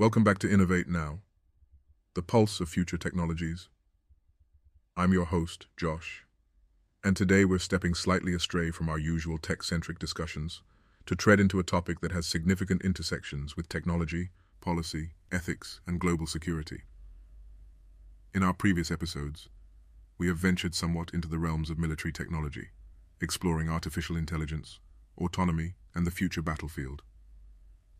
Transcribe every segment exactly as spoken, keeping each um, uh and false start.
Welcome back to Innovate Now, the pulse of future technologies. I'm your host, Josh, and today we're stepping slightly astray from our usual tech-centric discussions to tread into a topic that has significant intersections with technology, policy, ethics, and global security. In our previous episodes, we have ventured somewhat into the realms of military technology, exploring artificial intelligence, autonomy, and the future battlefield.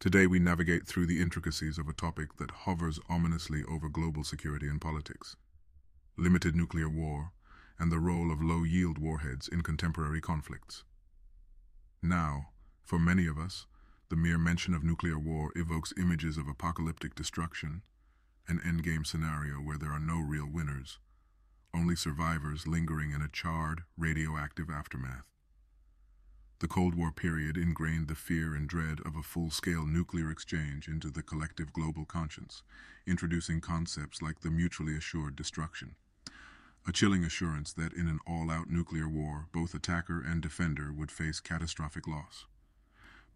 Today we navigate through the intricacies of a topic that hovers ominously over global security and politics, limited nuclear war, and the role of low-yield warheads in contemporary conflicts. Now, for many of us, the mere mention of nuclear war evokes images of apocalyptic destruction, an endgame scenario where there are no real winners, only survivors lingering in a charred, radioactive aftermath. The Cold War period ingrained the fear and dread of a full-scale nuclear exchange into the collective global conscience, introducing concepts like the mutually assured destruction, a chilling assurance that in an all-out nuclear war, both attacker and defender would face catastrophic loss.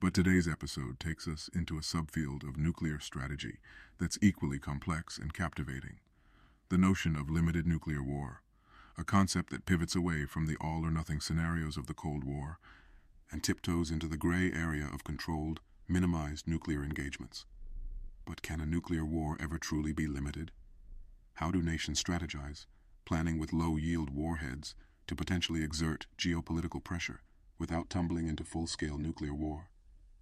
But today's episode takes us into a subfield of nuclear strategy that's equally complex and captivating: the notion of limited nuclear war, a concept that pivots away from the all-or-nothing scenarios of the Cold War and tiptoes into the gray area of controlled, minimized nuclear engagements. But can a nuclear war ever truly be limited? How do nations strategize, planning with low-yield warheads to potentially exert geopolitical pressure without tumbling into full-scale nuclear war?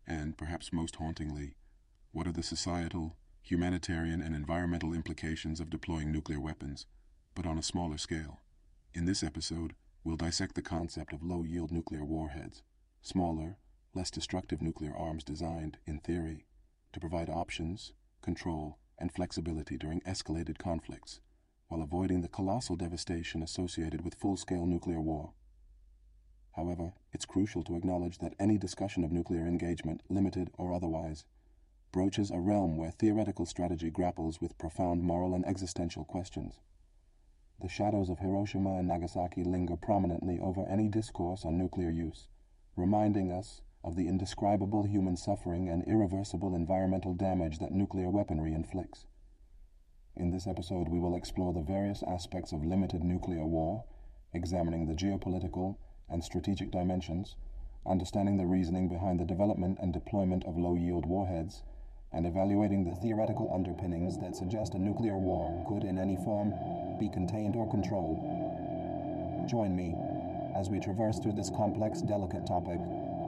And, perhaps most hauntingly, what are the societal, humanitarian, and environmental implications of deploying nuclear weapons, but on a smaller scale? In this episode, we'll dissect the concept of low-yield nuclear warheads, smaller, less destructive nuclear arms designed, in theory, to provide options, control, and flexibility during escalated conflicts, while avoiding the colossal devastation associated with full-scale nuclear war. However, it's crucial to acknowledge that any discussion of nuclear engagement, limited or otherwise, broaches a realm where theoretical strategy grapples with profound moral and existential questions. The shadows of Hiroshima and Nagasaki linger prominently over any discourse on nuclear use, reminding us of the indescribable human suffering and irreversible environmental damage that nuclear weaponry inflicts. In this episode, we will explore the various aspects of limited nuclear war, examining the geopolitical and strategic dimensions, understanding the reasoning behind the development and deployment of low-yield warheads, and evaluating the theoretical underpinnings that suggest a nuclear war could, in any form, be contained or controlled. Join me as we traverse through this complex, delicate topic,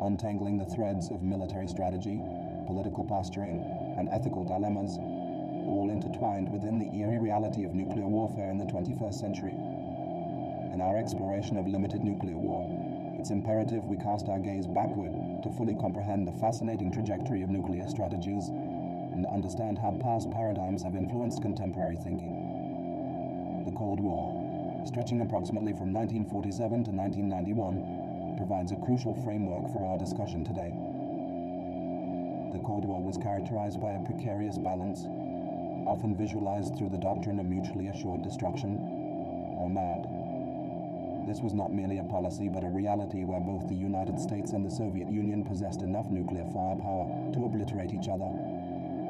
untangling the threads of military strategy, political posturing, and ethical dilemmas, all intertwined within the eerie reality of nuclear warfare in the twenty-first century. In our exploration of limited nuclear war, it's imperative we cast our gaze backward to fully comprehend the fascinating trajectory of nuclear strategies and understand how past paradigms have influenced contemporary thinking. The Cold War, stretching approximately from nineteen forty-seven to nineteen ninety-one, provides a crucial framework for our discussion today. The Cold War was characterized by a precarious balance, often visualized through the doctrine of mutually assured destruction, or MAD. This was not merely a policy, but a reality where both the United States and the Soviet Union possessed enough nuclear firepower to obliterate each other,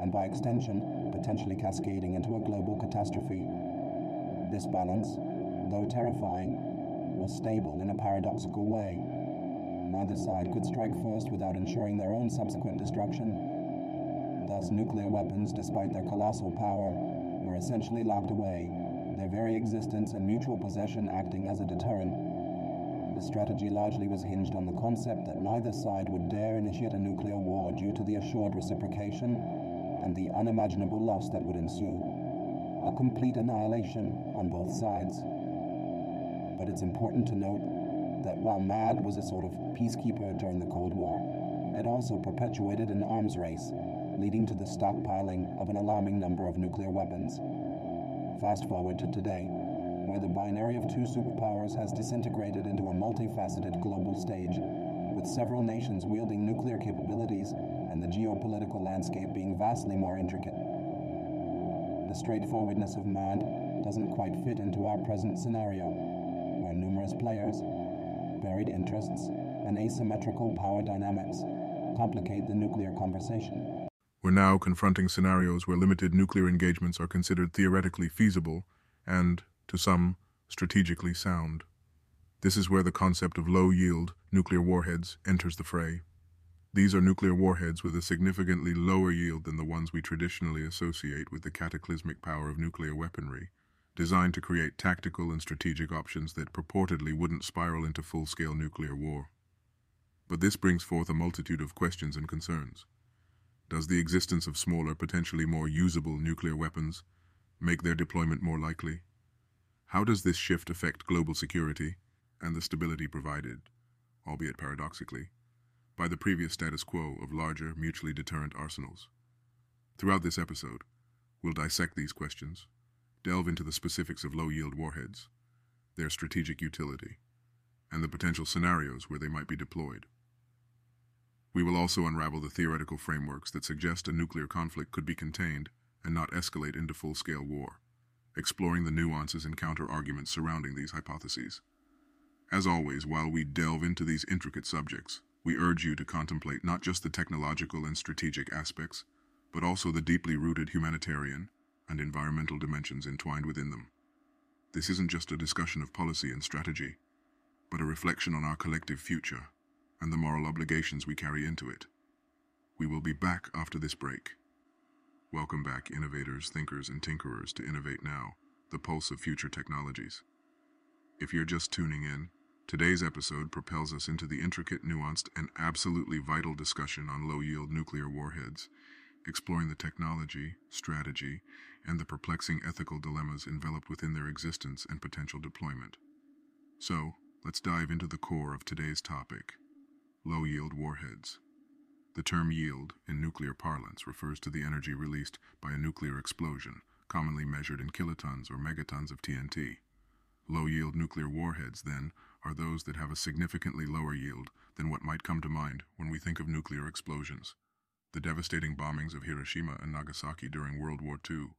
and by extension, potentially cascading into a global catastrophe. This balance, though terrifying, was stable in a paradoxical way. Neither side could strike first without ensuring their own subsequent destruction. Thus, nuclear weapons, despite their colossal power, were essentially locked away, their very existence and mutual possession acting as a deterrent. The strategy largely was hinged on the concept that neither side would dare initiate a nuclear war due to the assured reciprocation and the unimaginable loss that would ensue. A complete annihilation on both sides. But it's important to note that while MAD was a sort of peacekeeper during the Cold War, it also perpetuated an arms race, leading to the stockpiling of an alarming number of nuclear weapons. Fast forward to today, where the binary of two superpowers has disintegrated into a multifaceted global stage, with several nations wielding nuclear capabilities and the geopolitical landscape being vastly more intricate. The straightforwardness of MAD doesn't quite fit into our present scenario, where numerous players, varied interests, and asymmetrical power dynamics complicate the nuclear conversation. We're now confronting scenarios where limited nuclear engagements are considered theoretically feasible and, to some, strategically sound. This is where the concept of low-yield nuclear warheads enters the fray. These are nuclear warheads with a significantly lower yield than the ones we traditionally associate with the cataclysmic power of nuclear weaponry, designed to create tactical and strategic options that purportedly wouldn't spiral into full-scale nuclear war. But this brings forth a multitude of questions and concerns. Does the existence of smaller, potentially more usable nuclear weapons make their deployment more likely? How does this shift affect global security and the stability provided, albeit paradoxically, by the previous status quo of larger, mutually deterrent arsenals? Throughout this episode, we'll dissect these questions, delve into the specifics of low-yield warheads, their strategic utility, and the potential scenarios where they might be deployed. We will also unravel the theoretical frameworks that suggest a nuclear conflict could be contained and not escalate into full-scale war, exploring the nuances and counter-arguments surrounding these hypotheses. As always, while we delve into these intricate subjects, we urge you to contemplate not just the technological and strategic aspects, but also the deeply rooted humanitarian and environmental dimensions entwined within them. This isn't just a discussion of policy and strategy, but a reflection on our collective future and the moral obligations we carry into it. We will be back after this break. Welcome back, innovators, thinkers, and tinkerers, to Innovate Now, the pulse of future technologies. If you're just tuning in, today's episode propels us into the intricate, nuanced, and absolutely vital discussion on low-yield nuclear warheads, exploring the technology, strategy, and the perplexing ethical dilemmas enveloped within their existence and potential deployment. So, let's dive into the core of today's topic: low-yield warheads. The term yield in nuclear parlance refers to the energy released by a nuclear explosion, commonly measured in kilotons or megatons of T N T. Low-yield nuclear warheads, then, are those that have a significantly lower yield than what might come to mind when we think of nuclear explosions: the devastating bombings of Hiroshima and Nagasaki during World War Two,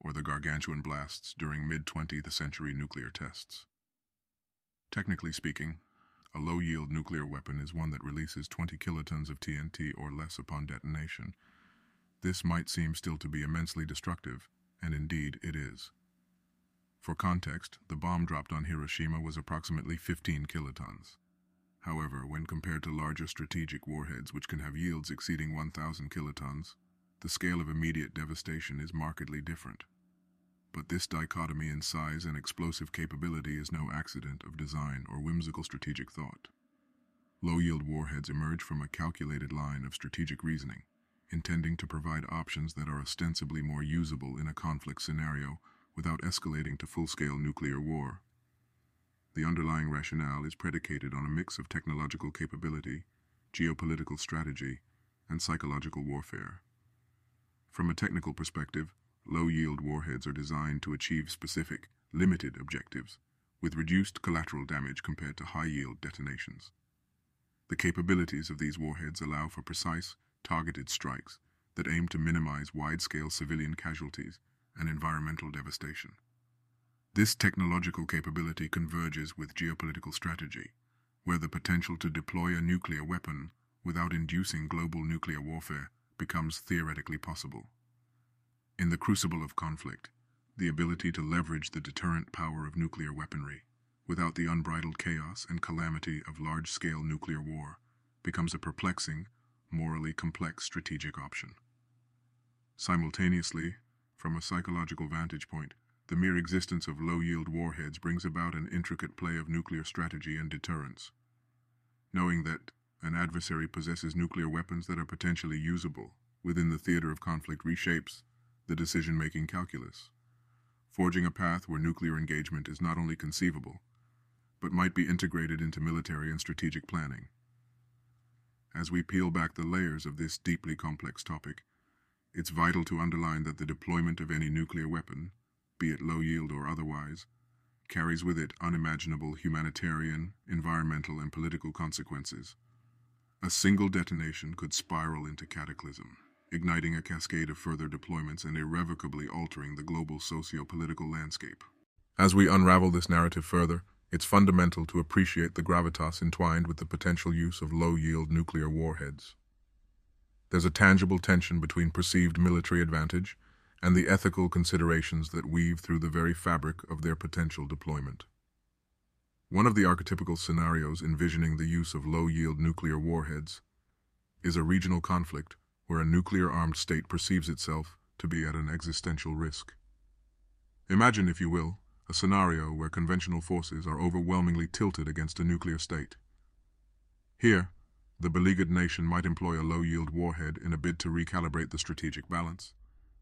or the gargantuan blasts during mid twentieth century nuclear tests. Technically speaking, a low-yield nuclear weapon is one that releases twenty kilotons of T N T or less upon detonation. This might seem still to be immensely destructive, and indeed it is. For context, the bomb dropped on Hiroshima was approximately fifteen kilotons. However, when compared to larger strategic warheads which can have yields exceeding one thousand kilotons, the scale of immediate devastation is markedly different. But this dichotomy in size and explosive capability is no accident of design or whimsical strategic thought. Low-yield warheads emerge from a calculated line of strategic reasoning, intending to provide options that are ostensibly more usable in a conflict scenario without escalating to full-scale nuclear war. The underlying rationale is predicated on a mix of technological capability, geopolitical strategy, and psychological warfare. From a technical perspective, low-yield warheads are designed to achieve specific, limited objectives, with reduced collateral damage compared to high-yield detonations. The capabilities of these warheads allow for precise, targeted strikes that aim to minimize wide-scale civilian casualties and environmental devastation. This technological capability converges with geopolitical strategy, where the potential to deploy a nuclear weapon without inducing global nuclear warfare becomes theoretically possible. In the crucible of conflict, the ability to leverage the deterrent power of nuclear weaponry without the unbridled chaos and calamity of large-scale nuclear war becomes a perplexing, morally complex strategic option. Simultaneously, from a psychological vantage point, the mere existence of low-yield warheads brings about an intricate play of nuclear strategy and deterrence. Knowing that an adversary possesses nuclear weapons that are potentially usable within the theater of conflict reshapes the decision-making calculus, forging a path where nuclear engagement is not only conceivable, but might be integrated into military and strategic planning. As we peel back the layers of this deeply complex topic, it's vital to underline that the deployment of any nuclear weapon, be it low-yield or otherwise, carries with it unimaginable humanitarian, environmental, and political consequences. A single detonation could spiral into cataclysm, igniting a cascade of further deployments and irrevocably altering the global socio-political landscape. As we unravel this narrative further, it's fundamental to appreciate the gravitas entwined with the potential use of low-yield nuclear warheads. There's a tangible tension between perceived military advantage and the ethical considerations that weave through the very fabric of their potential deployment. One of the archetypical scenarios envisioning the use of low-yield nuclear warheads is a regional conflict where a nuclear-armed state perceives itself to be at an existential risk. Imagine, if you will, a scenario where conventional forces are overwhelmingly tilted against a nuclear state. Here, the beleaguered nation might employ a low-yield warhead in a bid to recalibrate the strategic balance,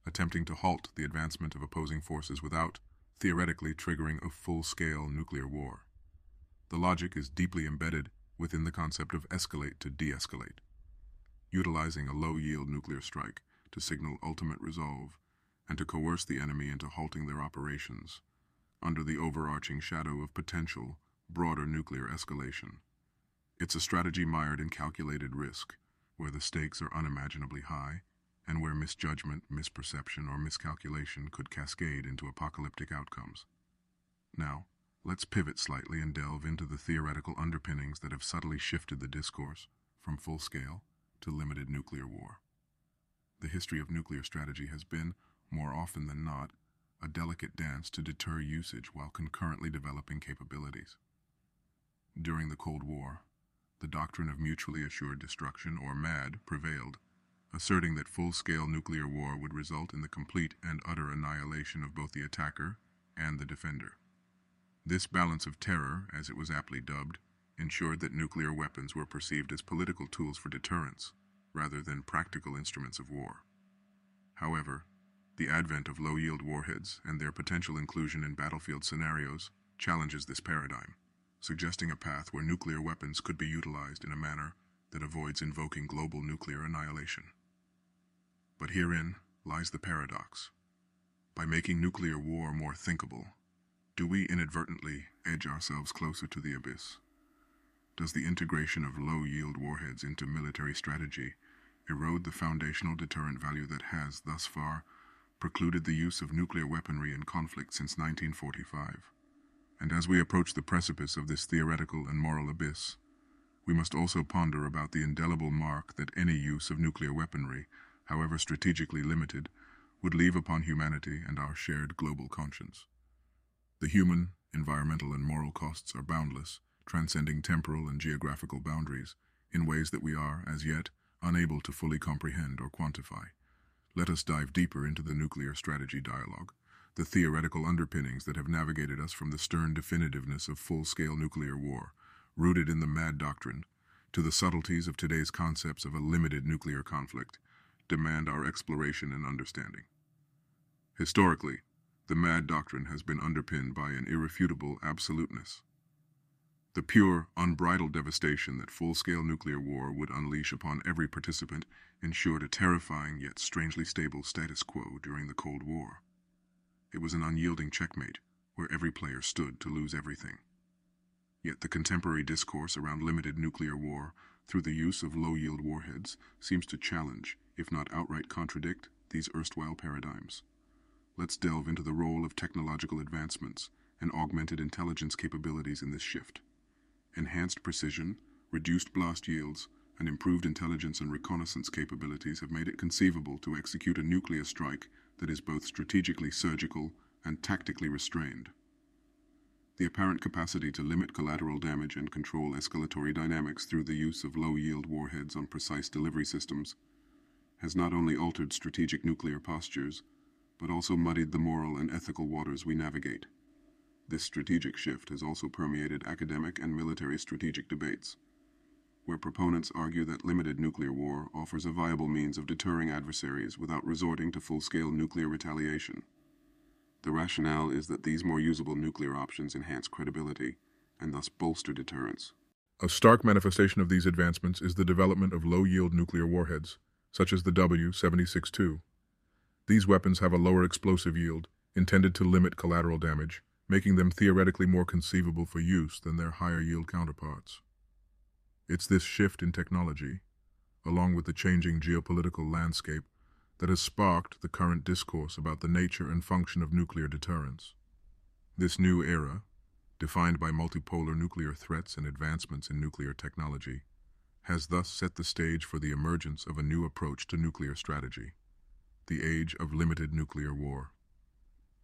attempting to halt the advancement of opposing forces without, theoretically, triggering a full-scale nuclear war. The logic is deeply embedded within the concept of escalate to de-escalate, utilizing a low-yield nuclear strike to signal ultimate resolve and to coerce the enemy into halting their operations under the overarching shadow of potential, broader nuclear escalation. It's a strategy mired in calculated risk, where the stakes are unimaginably high and where misjudgment, misperception, or miscalculation could cascade into apocalyptic outcomes. Now, let's pivot slightly and delve into the theoretical underpinnings that have subtly shifted the discourse from full-scale to limited nuclear war. The history of nuclear strategy has been, more often than not, a delicate dance to deter usage while concurrently developing capabilities. During the Cold War, the doctrine of mutually assured destruction, or MAD, prevailed, asserting that full-scale nuclear war would result in the complete and utter annihilation of both the attacker and the defender. This balance of terror, as it was aptly dubbed, ensured that nuclear weapons were perceived as political tools for deterrence, rather than practical instruments of war. However, the advent of low-yield warheads and their potential inclusion in battlefield scenarios challenges this paradigm, suggesting a path where nuclear weapons could be utilized in a manner that avoids invoking global nuclear annihilation. But herein lies the paradox. By making nuclear war more thinkable, do we inadvertently edge ourselves closer to the abyss? Does the integration of low-yield warheads into military strategy erode the foundational deterrent value that has, thus far, precluded the use of nuclear weaponry in conflict since nineteen forty-five? And as we approach the precipice of this theoretical and moral abyss, we must also ponder about the indelible mark that any use of nuclear weaponry, however strategically limited, would leave upon humanity and our shared global conscience. The human, environmental, and moral costs are boundless, transcending temporal and geographical boundaries in ways that we are, as yet, unable to fully comprehend or quantify. Let us dive deeper into the nuclear strategy dialogue, the theoretical underpinnings that have navigated us from the stern definitiveness of full-scale nuclear war, rooted in the MAD doctrine, to the subtleties of today's concepts of a limited nuclear conflict, demand our exploration and understanding. Historically, the MAD doctrine has been underpinned by an irrefutable absoluteness. The pure, unbridled devastation that full-scale nuclear war would unleash upon every participant ensured a terrifying yet strangely stable status quo during the Cold War. It was an unyielding checkmate, where every player stood to lose everything. Yet the contemporary discourse around limited nuclear war through the use of low-yield warheads seems to challenge, if not outright contradict, these erstwhile paradigms. Let's delve into the role of technological advancements and augmented intelligence capabilities in this shift. Enhanced precision, reduced blast yields, and improved intelligence and reconnaissance capabilities have made it conceivable to execute a nuclear strike that is both strategically surgical and tactically restrained. The apparent capacity to limit collateral damage and control escalatory dynamics through the use of low-yield warheads on precise delivery systems has not only altered strategic nuclear postures, but also muddied the moral and ethical waters we navigate. This strategic shift has also permeated academic and military strategic debates, where proponents argue that limited nuclear war offers a viable means of deterring adversaries without resorting to full-scale nuclear retaliation. The rationale is that these more usable nuclear options enhance credibility and thus bolster deterrence. A stark manifestation of these advancements is the development of low-yield nuclear warheads, such as the W seventy-six two. These weapons have a lower explosive yield, intended to limit collateral damage, making them theoretically more conceivable for use than their higher-yield counterparts. It's this shift in technology, along with the changing geopolitical landscape, that has sparked the current discourse about the nature and function of nuclear deterrence. This new era, defined by multipolar nuclear threats and advancements in nuclear technology, has thus set the stage for the emergence of a new approach to nuclear strategy, the age of limited nuclear war.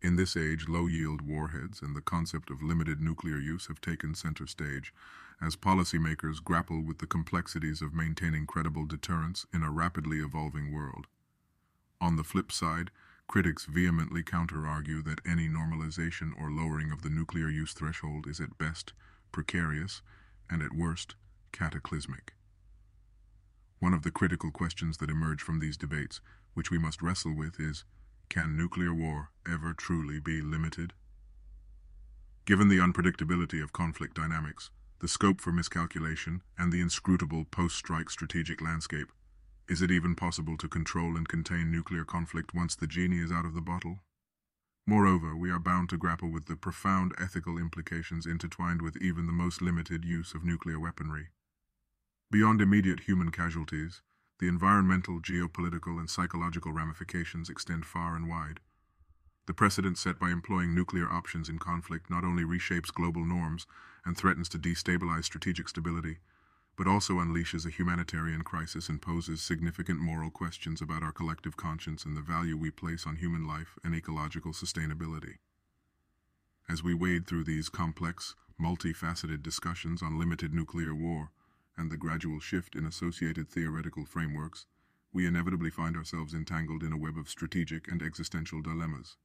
In this age, low-yield warheads and the concept of limited nuclear use have taken center stage as policymakers grapple with the complexities of maintaining credible deterrence in a rapidly evolving world. On the flip side, critics vehemently counter-argue that any normalization or lowering of the nuclear use threshold is at best precarious and at worst cataclysmic. One of the critical questions that emerge from these debates, which we must wrestle with, is: can nuclear war ever truly be limited? Given the unpredictability of conflict dynamics, the scope for miscalculation, and the inscrutable post-strike strategic landscape, is it even possible to control and contain nuclear conflict once the genie is out of the bottle? Moreover, we are bound to grapple with the profound ethical implications intertwined with even the most limited use of nuclear weaponry. Beyond immediate human casualties, the environmental, geopolitical, and psychological ramifications extend far and wide. The precedent set by employing nuclear options in conflict not only reshapes global norms and threatens to destabilize strategic stability, but also unleashes a humanitarian crisis and poses significant moral questions about our collective conscience and the value we place on human life and ecological sustainability. As we wade through these complex, multifaceted discussions on limited nuclear war, and the gradual shift in associated theoretical frameworks, we inevitably find ourselves entangled in a web of strategic and existential dilemmas.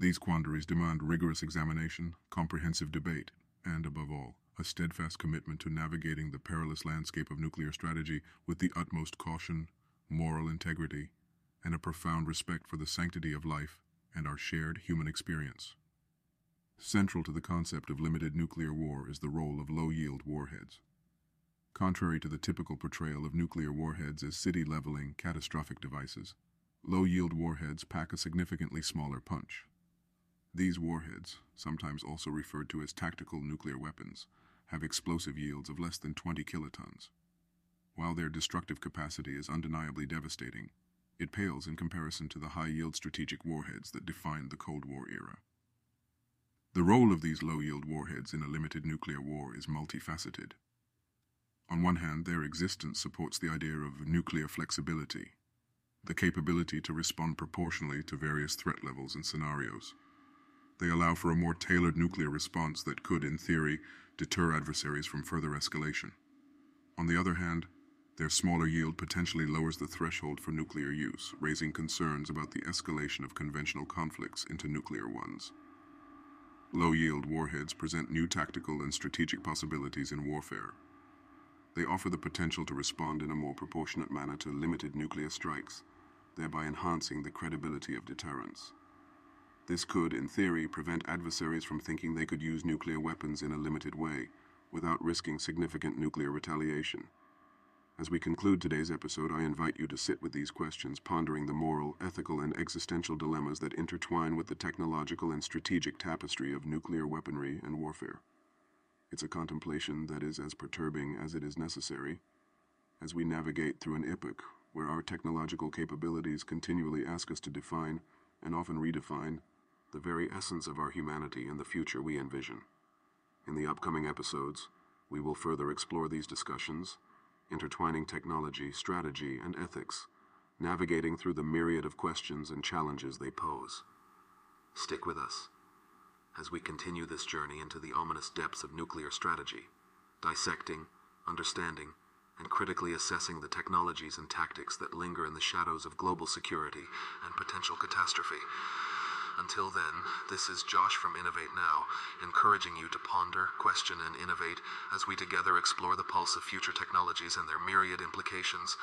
These quandaries demand rigorous examination, comprehensive debate, and, above all, a steadfast commitment to navigating the perilous landscape of nuclear strategy with the utmost caution, moral integrity, and a profound respect for the sanctity of life and our shared human experience. Central to the concept of limited nuclear war is the role of low-yield warheads. Contrary to the typical portrayal of nuclear warheads as city-leveling, catastrophic devices, low-yield warheads pack a significantly smaller punch. These warheads, sometimes also referred to as tactical nuclear weapons, have explosive yields of less than twenty kilotons. While their destructive capacity is undeniably devastating, it pales in comparison to the high-yield strategic warheads that defined the Cold War era. The role of these low-yield warheads in a limited nuclear war is multifaceted. On one hand, their existence supports the idea of nuclear flexibility, the capability to respond proportionally to various threat levels and scenarios. They allow for a more tailored nuclear response that could, in theory, deter adversaries from further escalation. On the other hand, their smaller yield potentially lowers the threshold for nuclear use, raising concerns about the escalation of conventional conflicts into nuclear ones. Low-yield warheads present new tactical and strategic possibilities in warfare. They offer the potential to respond in a more proportionate manner to limited nuclear strikes, thereby enhancing the credibility of deterrence. This could, in theory, prevent adversaries from thinking they could use nuclear weapons in a limited way, without risking significant nuclear retaliation. As we conclude today's episode, I invite you to sit with these questions, pondering the moral, ethical, and existential dilemmas that intertwine with the technological and strategic tapestry of nuclear weaponry and warfare. It's a contemplation that is as perturbing as it is necessary, as we navigate through an epoch where our technological capabilities continually ask us to define, and often redefine, the very essence of our humanity and the future we envision. In the upcoming episodes, we will further explore these discussions, intertwining technology, strategy, and ethics, navigating through the myriad of questions and challenges they pose. Stick with us as we continue this journey into the ominous depths of nuclear strategy, dissecting, understanding, and critically assessing the technologies and tactics that linger in the shadows of global security and potential catastrophe. Until then, this is Josh from Innovate Now, encouraging you to ponder, question, and innovate as we together explore the pulse of future technologies and their myriad implications.